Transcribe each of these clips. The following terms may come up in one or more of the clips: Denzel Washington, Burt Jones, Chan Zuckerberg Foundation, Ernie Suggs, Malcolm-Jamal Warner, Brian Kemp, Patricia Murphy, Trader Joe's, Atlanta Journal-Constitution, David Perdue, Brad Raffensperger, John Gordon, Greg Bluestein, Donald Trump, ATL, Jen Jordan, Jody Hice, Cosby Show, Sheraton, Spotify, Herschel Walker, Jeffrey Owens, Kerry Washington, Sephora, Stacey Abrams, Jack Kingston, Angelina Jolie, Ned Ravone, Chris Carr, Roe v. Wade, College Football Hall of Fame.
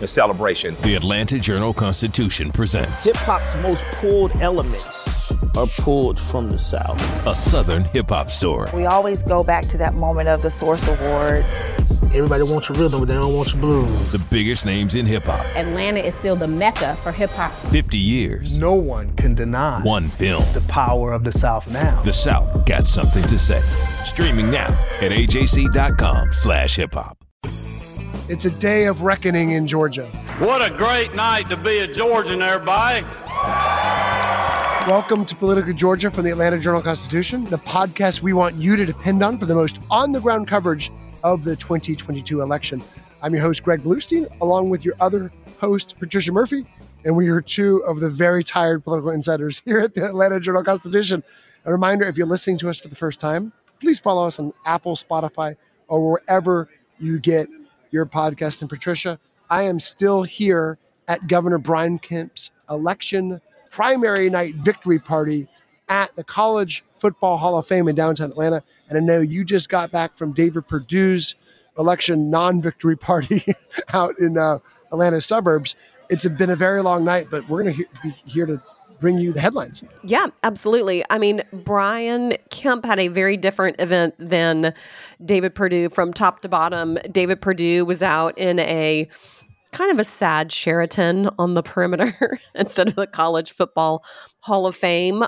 and celebration. The Atlanta Journal-Constitution presents. Hip-hop's most pulled elements are pulled from the South. A Southern hip-hop story. We always go back to that moment of the Source Awards. Everybody wants your rhythm, but they don't want your blues. The biggest names in hip-hop. Atlanta is still the mecca for hip-hop. 50 years. No one can deny one film. The power of the South now. The South got something to say. Streaming now at AJC.com/hip-hop. It's a day of reckoning in Georgia. What a great night to be a Georgian, everybody. Welcome to Political Georgia from the Atlanta Journal-Constitution, the podcast we want you to depend on for the most on-the-ground coverage of the 2022 election. I'm your host, Greg Bluestein, along with your other host, Patricia Murphy, and we are two of the very tired political insiders here at the Atlanta Journal-Constitution. A reminder, if you're listening to us for the first time, please follow us on Apple, Spotify, or wherever you get your podcast. And Patricia, I am still here at Governor Brian Kemp's election primary night victory party at the College Football Hall of Fame in downtown Atlanta. And I know you just got back from David Perdue's election non-victory party out in Atlanta suburbs. It's been a very long night, but we're going to be here to bring you the headlines. Yeah, absolutely. I mean, Brian Kemp had a very different event than David Perdue from top to bottom. David Perdue was out in a kind of a sad Sheraton on the perimeter instead of the College Football Hall of Fame.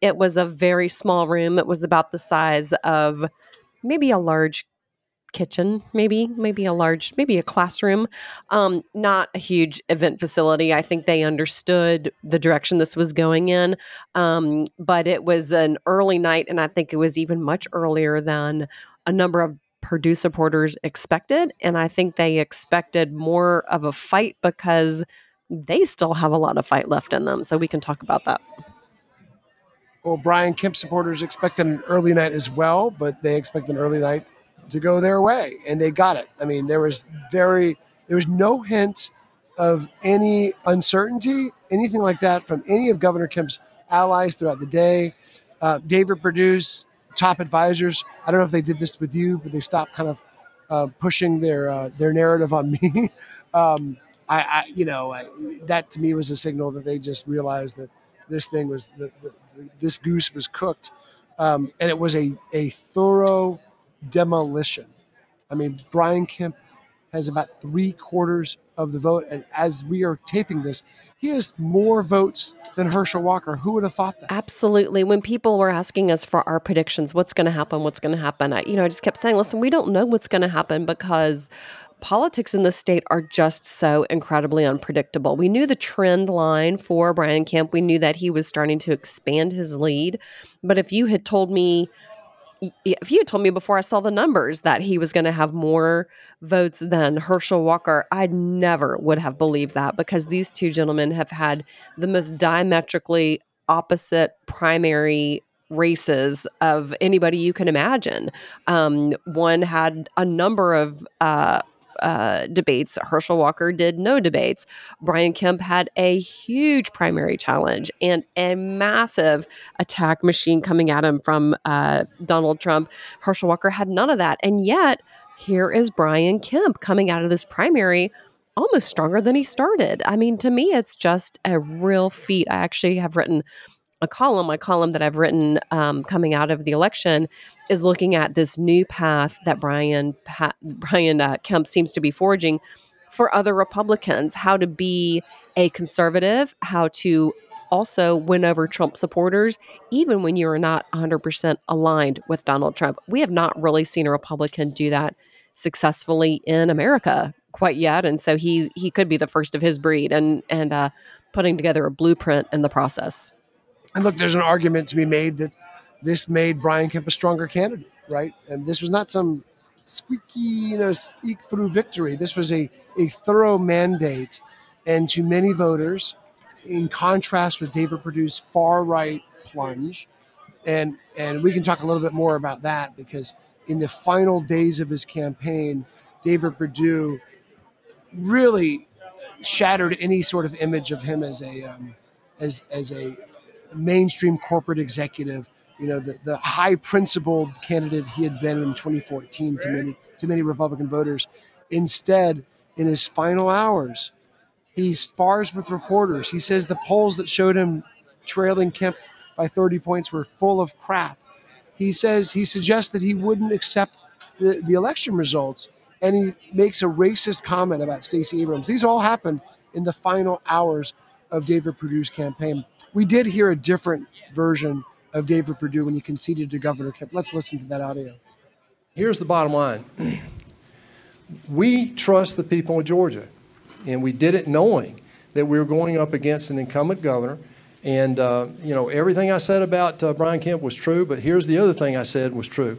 It was a very small room. It was about the size of maybe a large kitchen, maybe a classroom, not a huge event facility. I think they understood the direction this was going in, but it was an early night, and I think it was even much earlier than a number of Purdue supporters expected, and I think they expected more of a fight because they still have a lot of fight left in them, so we can talk about that. Well, Brian Kemp supporters expected an early night as well, but they expect an early night to go their way, and they got it. I mean, there was no hint of any uncertainty, anything like that, from any of Governor Kemp's allies throughout the day. David Perdue's top advisors, I don't know if they did this with you, but they stopped kind of pushing their narrative on me. That to me was a signal that they just realized that this thing was this goose was cooked, and it was a thorough demolition. I mean, Brian Kemp has about 3/4 of the vote, and as we are taping this, he has more votes than Herschel Walker. Who would have thought that? Absolutely. When people were asking us for our predictions, what's going to happen, I just kept saying, listen, we don't know what's going to happen because politics in this state are just so incredibly unpredictable. We knew the trend line for Brian Kemp. We knew that he was starting to expand his lead, but if you had told me before I saw the numbers that he was going to have more votes than Herschel Walker, I never would have believed that, because these two gentlemen have had the most diametrically opposite primary races of anybody you can imagine. One had a number of debates. Herschel Walker did no debates. Brian Kemp had a huge primary challenge and a massive attack machine coming at him from Donald Trump. Herschel Walker had none of that. And yet, here is Brian Kemp coming out of this primary almost stronger than he started. I mean, to me, it's just a real feat. I actually have written a column that I've written coming out of the election is looking at this new path that Brian Kemp seems to be forging for other Republicans, how to be a conservative, how to also win over Trump supporters, even when you are not 100% aligned with Donald Trump. We have not really seen a Republican do that successfully in America quite yet. And so he could be the first of his breed and putting together a blueprint in the process. And look, there's an argument to be made that this made Brian Kemp a stronger candidate, right? And this was not some squeaky, eke through victory. This was a thorough mandate. And to many voters, in contrast with David Perdue's far right plunge, and we can talk a little bit more about that, because in the final days of his campaign, David Perdue really shattered any sort of image of him as a mainstream corporate executive. You know, the high-principled candidate he had been in 2014 to many Republican voters. Instead, in his final hours, he spars with reporters. He says the polls that showed him trailing Kemp by 30 points were full of crap. He suggests that he wouldn't accept the election results, and he makes a racist comment about Stacey Abrams. These all happened in the final hours of David Perdue's campaign. We did hear a different version of David Perdue when he conceded to Governor Kemp. Let's listen to that audio. Here's the bottom line. We trust the people in Georgia, and we did it knowing that we were going up against an incumbent governor. And, everything I said about Brian Kemp was true, but here's the other thing I said was true.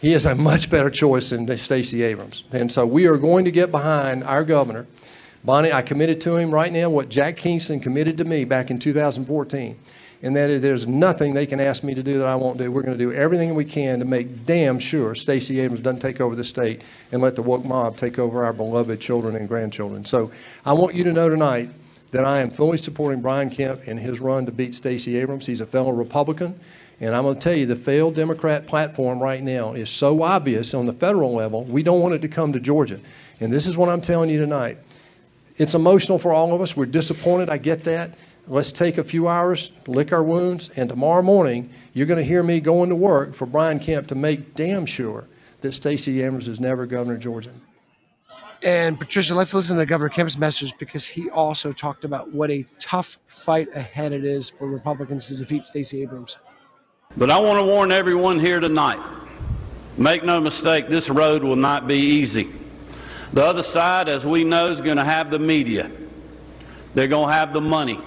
He is a much better choice than Stacey Abrams. And so we are going to get behind our governor. Bonnie, I committed to him right now what Jack Kingston committed to me back in 2014, and that is there's nothing they can ask me to do that I won't do. We're going to do everything we can to make damn sure Stacey Abrams doesn't take over the state and let the woke mob take over our beloved children and grandchildren. So I want you to know tonight that I am fully supporting Brian Kemp in his run to beat Stacey Abrams. He's a fellow Republican. And I'm going to tell you, the failed Democrat platform right now is so obvious on the federal level, we don't want it to come to Georgia. And this is what I'm telling you tonight. It's emotional for all of us. We're disappointed. I get that. Let's take a few hours, lick our wounds, and tomorrow morning, you're going to hear me going to work for Brian Kemp to make damn sure that Stacey Abrams is never governor of Georgia. And Patricia, let's listen to Governor Kemp's message, because he also talked about what a tough fight ahead it is for Republicans to defeat Stacey Abrams. But I want to warn everyone here tonight, make no mistake, this road will not be easy. The other side, as we know, is going to have the media. They're going to have the money.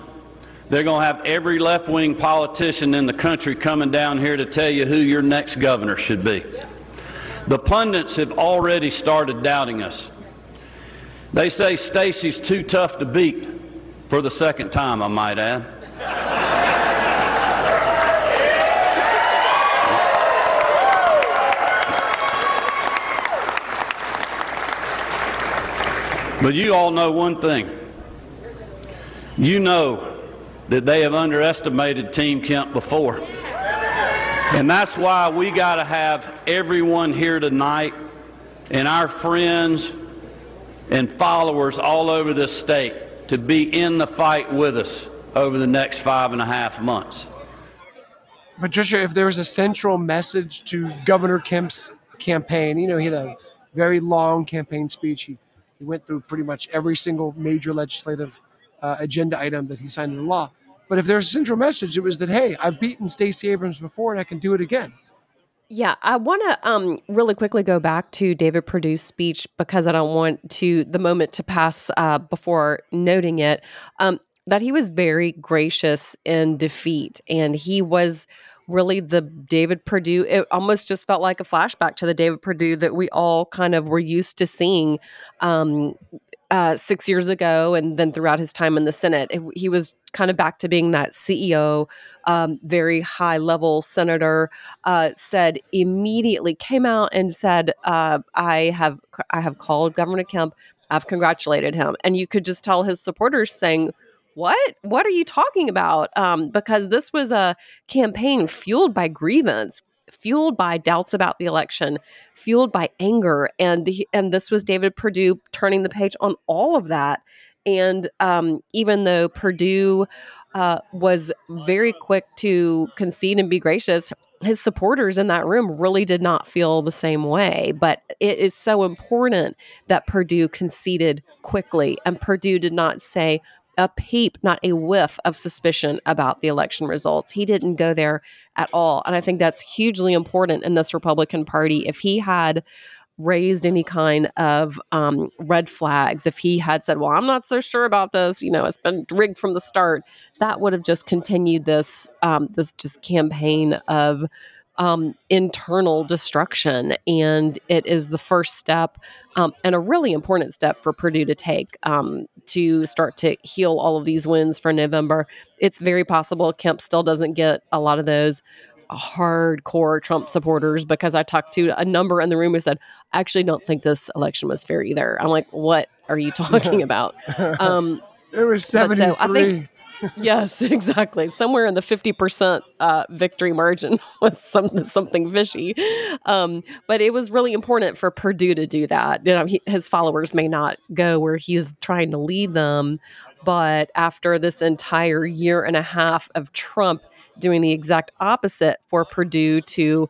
They're going to have every left-wing politician in the country coming down here to tell you who your next governor should be. The pundits have already started doubting us. They say Stacey's too tough to beat, for the second time, I might add. But you all know one thing. You know that they have underestimated Team Kemp before. And that's why we got to have everyone here tonight and our friends and followers all over this state to be in the fight with us over the next 5.5 months. Patricia, if there was a central message to Governor Kemp's campaign, he had a very long campaign speech. He went through pretty much every single major legislative agenda item that he signed into law. But if there's a central message, it was that, hey, I've beaten Stacey Abrams before and I can do it again. Yeah, I want to really quickly go back to David Perdue's speech, because I don't want the moment to pass before noting it, that he was very gracious in defeat. And he was really the David Perdue. It almost just felt like a flashback to the David Perdue that we all kind of were used to seeing 6 years ago, and then throughout his time in the Senate. He was kind of back to being that CEO, very high-level senator, came out and said, I have called Governor Kemp, I've congratulated him. And you could just tell his supporters saying, What are you talking about? Because this was a campaign fueled by grievance, fueled by doubts about the election, fueled by anger. And this was David Perdue turning the page on all of that. And even though Perdue was very quick to concede and be gracious, his supporters in that room really did not feel the same way. But it is so important that Perdue conceded quickly, and Perdue did not say a peep, not a whiff of suspicion about the election results. He didn't go there at all. And I think that's hugely important in this Republican Party. If he had raised any kind of red flags, if he had said, well, I'm not so sure about this, it's been rigged from the start, that would have just continued this campaign of internal destruction. And it is the first step and a really important step for Purdue to take to start to heal all of these wounds for November. It's very possible Kemp still doesn't get a lot of those hardcore Trump supporters, because I talked to a number in the room who said, I actually don't think this election was fair either. I'm like, what are you talking about? There was 73. So I think, yes, exactly. Somewhere in the 50% victory margin was something fishy. But it was really important for Purdue to do that. You know, his followers may not go where he's trying to lead them, but after this entire year and a half of Trump doing the exact opposite, for Purdue to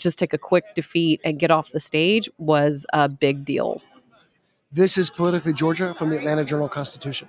just take a quick defeat and get off the stage was a big deal. This is Politically Georgia from the Atlanta Journal-Constitution.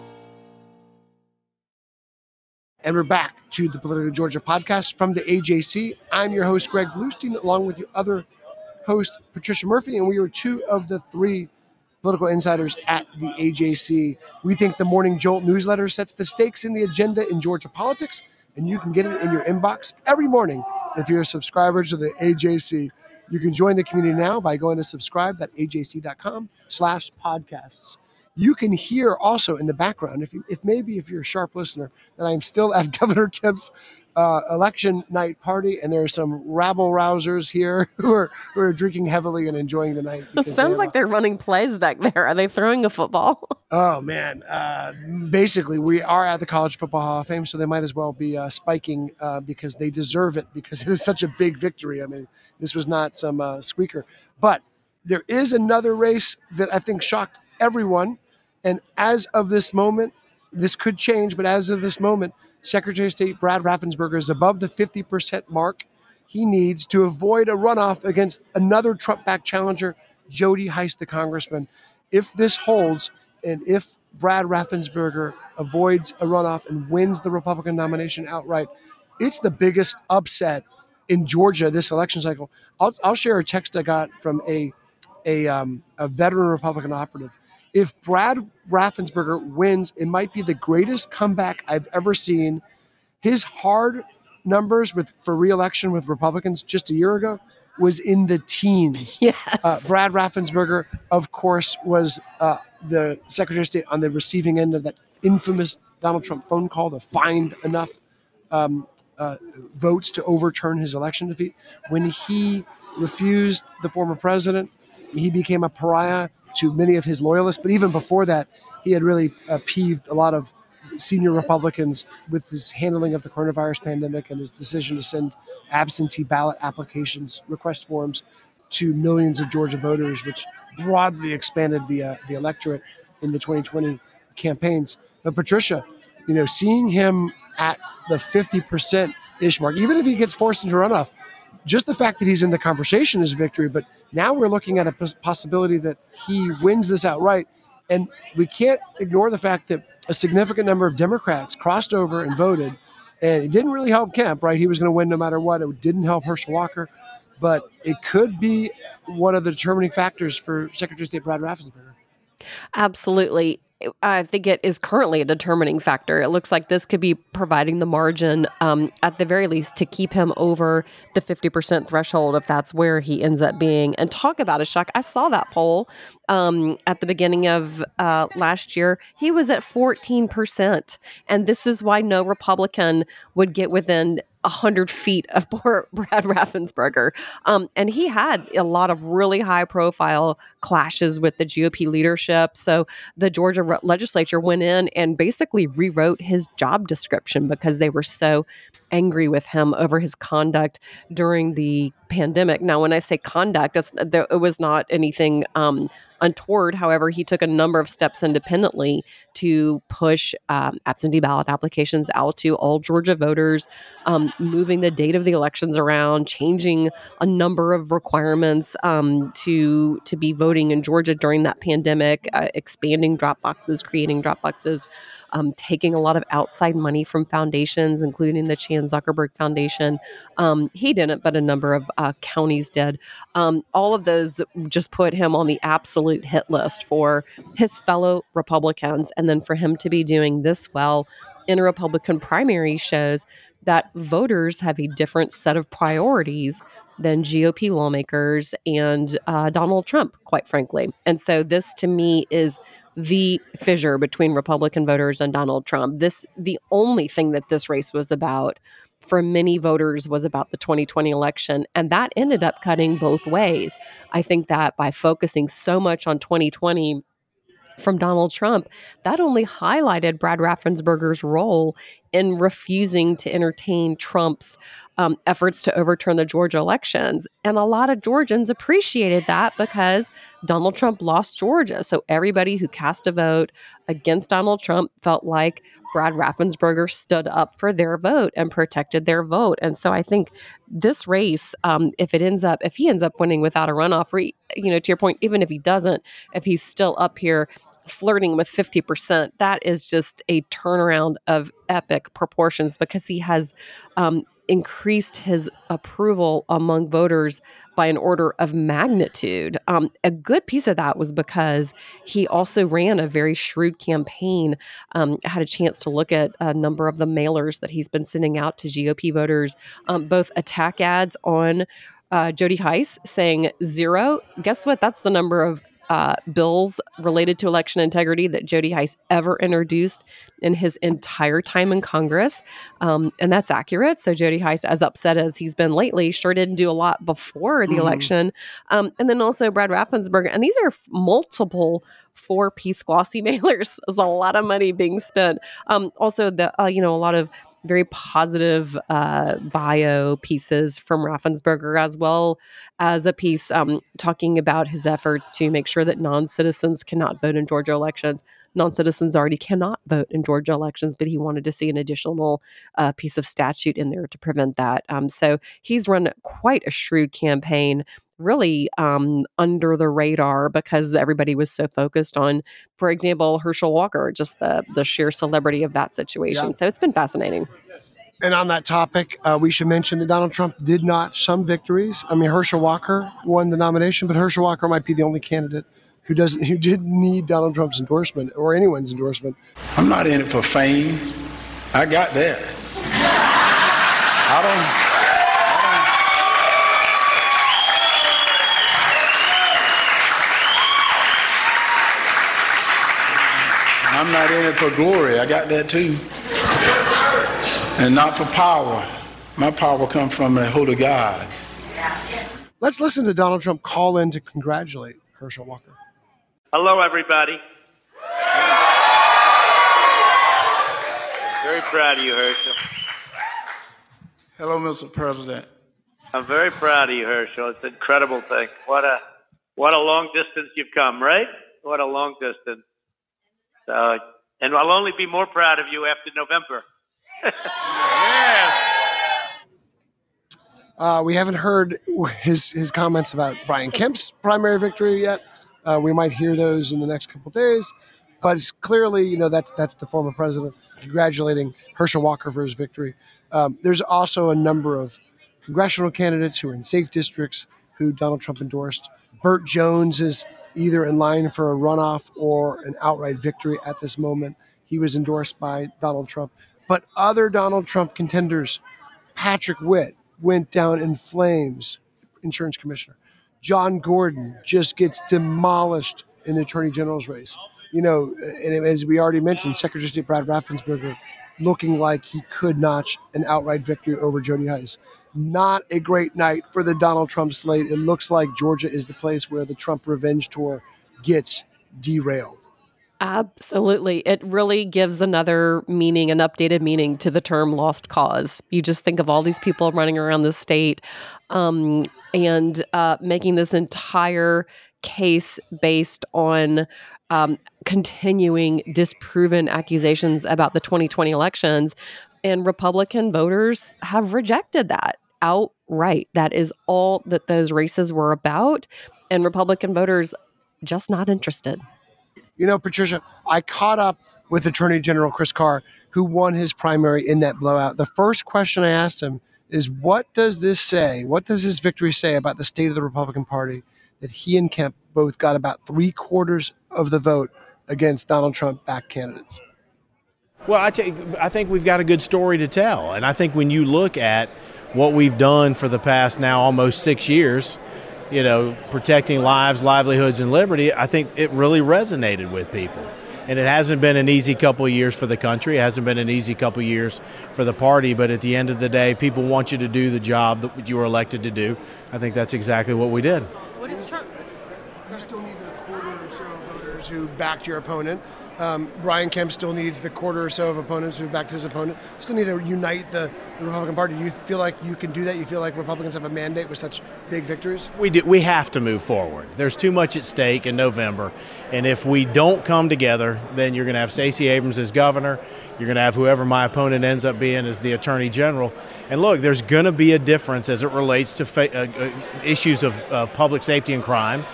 And we're back to the Political Georgia podcast from the AJC. I'm your host, Greg Bluestein, along with your other host, Patricia Murphy, and we are two of the three political insiders at the AJC. We think the Morning Jolt newsletter sets the stakes in the agenda in Georgia politics, and you can get it in your inbox every morning. If you're a subscriber to the AJC, you can join the community now by going to subscribe.ajc.com/podcasts. You can hear also in the background, if you're a sharp listener, that I'm still at Governor Kemp's election night party, and there are some rabble-rousers here who are drinking heavily and enjoying the night. It sounds like they're running plays back there. Are they throwing a football? Oh, man. Basically, we are at the College Football Hall of Fame, so they might as well be spiking because they deserve it, because it is such a big victory. I mean, this was not some squeaker. But there is another race that I think shocked everyone, and as of this moment, this could change, but as of this moment, Secretary of State Brad Raffensperger is above the 50% mark he needs to avoid a runoff against another Trump-backed challenger, Jody Hice, the congressman. If this holds, and if Brad Raffensperger avoids a runoff and wins the Republican nomination outright, it's the biggest upset in Georgia this election cycle. I'll share a text I got from a veteran Republican operative. If Brad Raffensperger wins, it might be the greatest comeback I've ever seen. His hard numbers for re-election with Republicans just a year ago was in the teens. Yes. Brad Raffensperger, of course, was the Secretary of State on the receiving end of that infamous Donald Trump phone call to find enough votes to overturn his election defeat. When he refused the former president, he became a pariah to many of his loyalists. But even before that, he had really peeved a lot of senior Republicans with his handling of the coronavirus pandemic and his decision to send absentee ballot applications, request forms, to millions of Georgia voters, which broadly expanded the electorate in the 2020 campaigns. But Patricia, seeing him at the 50%-ish mark, even if he gets forced into runoff, just the fact that he's in the conversation is victory. But now we're looking at a possibility that he wins this outright. And we can't ignore the fact that a significant number of Democrats crossed over and voted. And it didn't really help Kemp, right? He was going to win no matter what. It didn't help Herschel Walker. But it could be one of the determining factors for Secretary of State Brad Raffensperger. Absolutely. I think it is currently a determining factor. It looks like this could be providing the margin, at the very least, to keep him over the 50% threshold, if that's where he ends up being. And talk about a shock. I saw that poll at the beginning of last year. He was at 14%. And this is why no Republican would get within 100 feet of poor Brad Raffensperger. And he had a lot of really high profile clashes with the GOP leadership. So the Georgia legislature went in and basically rewrote his job description because they were so angry with him over his conduct during the pandemic. Now, when I say conduct, it was not anything untoward. However, he took a number of steps independently to push absentee ballot applications out to all Georgia voters, moving the date of the elections around, changing a number of requirements to be voting in Georgia during that pandemic, expanding drop boxes, creating drop boxes, taking a lot of outside money from foundations, including the Chan Zuckerberg Foundation. He didn't, but a number of counties did. All of those just put him on the absolute hit list for his fellow Republicans. And then for him to be doing this well in a Republican primary shows that voters have a different set of priorities than GOP lawmakers and Donald Trump, quite frankly. And so this, to me, is the fissure between Republican voters and Donald Trump. The only thing that this race was about for many voters was about the 2020 election, and that ended up cutting both ways. I think that by focusing so much on 2020 from Donald Trump, that only highlighted Brad Raffensperger's role in refusing to entertain Trump's efforts to overturn the Georgia elections. And a lot of Georgians appreciated that because Donald Trump lost Georgia. So everybody who cast a vote against Donald Trump felt like Brad Raffensperger stood up for their vote and protected their vote. And so I think this race, if he ends up winning without a runoff, or he, to your point, even if he doesn't, if he's still up here flirting with 50%, that is just a turnaround of epic proportions because he has increased his approval among voters by an order of magnitude. A good piece of that was because he also ran a very shrewd campaign. I had a chance to look at a number of the mailers that he's been sending out to GOP voters, both attack ads on Jody Hice saying 0. Guess what? That's the number of bills related to election integrity that Jody Hice ever introduced in his entire time in Congress. And that's accurate. So Jody Hice, as upset as he's been lately, sure didn't do a lot before the election. And then also Brad Raffensperger. And these are multiple 4-piece glossy mailers. There's a lot of money being spent. Also, a lot of very positive bio pieces from Raffensperger, as well as a piece talking about his efforts to make sure that non-citizens cannot vote in Georgia elections. Non-citizens already cannot vote in Georgia elections, but he wanted to see an additional piece of statute in there to prevent that. So he's run quite a shrewd campaign, really under the radar because everybody was so focused on, for example, Herschel Walker, just the sheer celebrity of that situation. Yeah. So it's been fascinating. And on that topic, we should mention that Donald Trump did notch some victories. I mean, Herschel Walker won the nomination, but Herschel Walker might be the only candidate who didn't need Donald Trump's endorsement or anyone's endorsement. I'm not in it for fame. I got there. I'm not in it for glory. I got that too. Yes, sir. And not for power. My power comes from the Holy God. Let's listen to Donald Trump call in to congratulate Herschel Walker. Hello, everybody. I'm very proud of you, Herschel. Hello, Mr. President. I'm very proud of you, Herschel. It's an incredible thing. What a long distance you've come, right? What a long distance. And I'll only be more proud of you after November. Yes. We haven't heard his comments about Brian Kemp's primary victory yet. We might hear those in the next couple of days. But it's clearly, that's the former president congratulating Herschel Walker for his victory. There's also a number of congressional candidates who are in safe districts who Donald Trump endorsed. Burt Jones is either in line for a runoff or an outright victory at this moment. He was endorsed by Donald Trump. But other Donald Trump contenders, Patrick Witt went down in flames, insurance commissioner. John Gordon just gets demolished in the attorney general's race. And as we already mentioned, Secretary of State Brad Raffensperger looking like he could notch an outright victory over Jody Hice. Not a great night for the Donald Trump slate. It looks like Georgia is the place where the Trump revenge tour gets derailed. Absolutely. It really gives another meaning, an updated meaning to the term lost cause. You just think of all these people running around the state and making this entire case based on continuing disproven accusations about the 2020 elections. And Republican voters have rejected that outright. That is all that those races were about. And Republican voters just not interested. You know, Patricia, I caught up with Attorney General Chris Carr, who won his primary in that blowout. The first question I asked him is, what does this say? What does this victory say about the state of the Republican Party that he and Kemp both got about 3/4 of the vote against Donald Trump-backed candidates? Well, I think we've got a good story to tell. And I think when you look at what we've done for the past now almost 6 years, you know, protecting lives, livelihoods, and liberty, I think it really resonated with people. And it hasn't been an easy couple of years for the country. It hasn't been an easy couple of years for the party. But at the end of the day, people want you to do the job that you were elected to do. I think that's exactly what we did. What is Trump? You still need the quarter or so of voters who backed your opponent. Brian Kemp still needs the quarter or so of opponents who backed his opponent. Still need to unite the Republican Party. You feel like you can do that? You feel like Republicans have a mandate with such big victories? We do. We have to move forward. There's too much at stake in November. And if we don't come together, then you're going to have Stacey Abrams as governor. You're going to have whoever my opponent ends up being as the attorney general. And look, there's going to be a difference as it relates to issues of public safety and crime.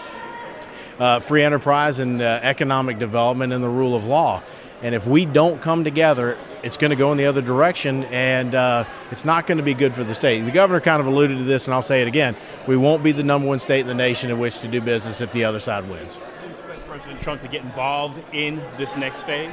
Free enterprise and economic development and the rule of law. And if we don't come together, it's going to go in the other direction, and it's not going to be good for the state. The governor kind of alluded to this, and I'll say it again. We won't be the number one state in the nation in which to do business if the other side wins. Do you expect President Trump to get involved in this next phase?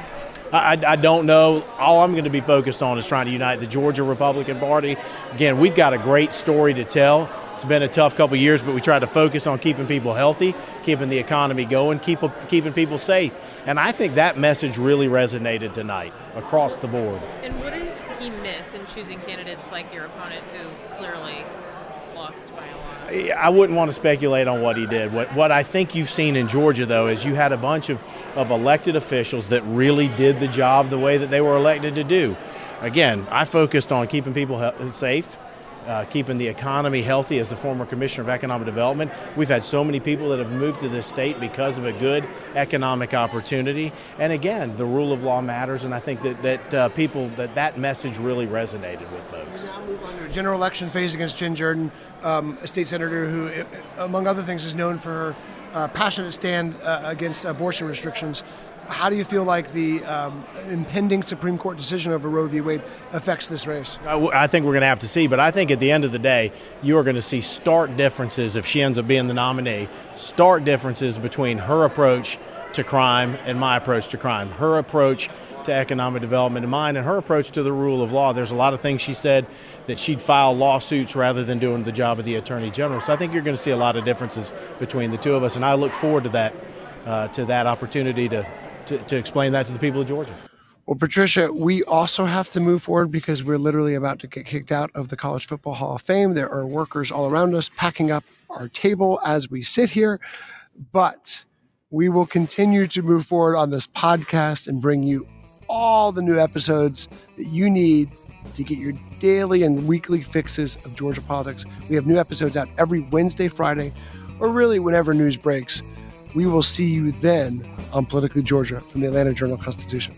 I don't know. All I'm going to be focused on is trying to unite the Georgia Republican Party. Again, we've got a great story to tell. It's been a tough couple of years, but we tried to focus on keeping people healthy, keeping the economy going, keeping people safe. And I think that message really resonated tonight across the board. And what did he miss in choosing candidates like your opponent who clearly lost by a lot? I wouldn't want to speculate on what he did. What I think you've seen in Georgia, though, is you had a bunch of elected officials that really did the job the way that they were elected to do. Again, I focused on keeping people safe. Keeping the economy healthy as the former commissioner of economic development. We've had so many people that have moved to this state because of a good economic opportunity. And again, the rule of law matters, and I think that message really resonated with folks. Now move on to a general election phase against Jen Jordan, a state senator who, among other things, is known for her passionate stand against abortion restrictions. How do you feel like the impending Supreme Court decision over Roe v. Wade affects this race? I think we're going to have to see, but I think at the end of the day, you are going to see stark differences if she ends up being the nominee, stark differences between her approach to crime and my approach to crime, her approach to economic development and mine, and her approach to the rule of law. There's a lot of things she said that she'd file lawsuits rather than doing the job of the attorney general. So I think you're going to see a lot of differences between the two of us, and I look forward to that opportunity to explain that to the people of Georgia. Well, Patricia, we also have to move forward because we're literally about to get kicked out of the College Football Hall of Fame. There are workers all around us packing up our table as we sit here, but we will continue to move forward on this podcast and bring you all the new episodes that you need to get your daily and weekly fixes of Georgia politics. We have new episodes out every Wednesday, Friday, or really whenever news breaks. We will see you then on Politically Georgia from the Atlanta Journal-Constitution.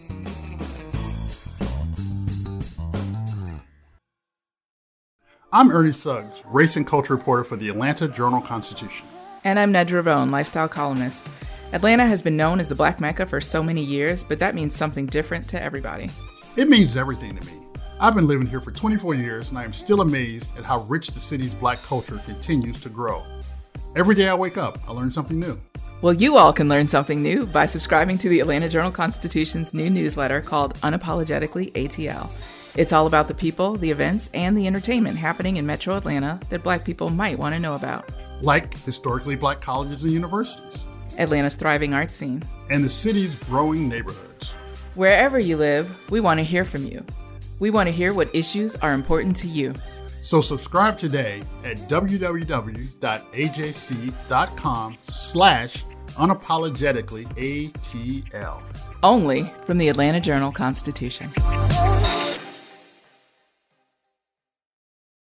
I'm Ernie Suggs, race and culture reporter for the Atlanta Journal-Constitution. And I'm Ned Ravone, lifestyle columnist. Atlanta has been known as the Black Mecca for so many years, but that means something different to everybody. It means everything to me. I've been living here for 24 years, and I am still amazed at how rich the city's Black culture continues to grow. Every day I wake up, I learn something new. Well, you all can learn something new by subscribing to the Atlanta Journal-Constitution's new newsletter called Unapologetically ATL. It's all about the people, the events, and the entertainment happening in Metro Atlanta that Black people might want to know about. Like historically Black colleges and universities, Atlanta's thriving arts scene, and the city's growing neighborhoods. Wherever you live, we want to hear from you. We want to hear what issues are important to you. So subscribe today at www.ajc.com/unapologeticallyATL. Only from the Atlanta Journal-Constitution.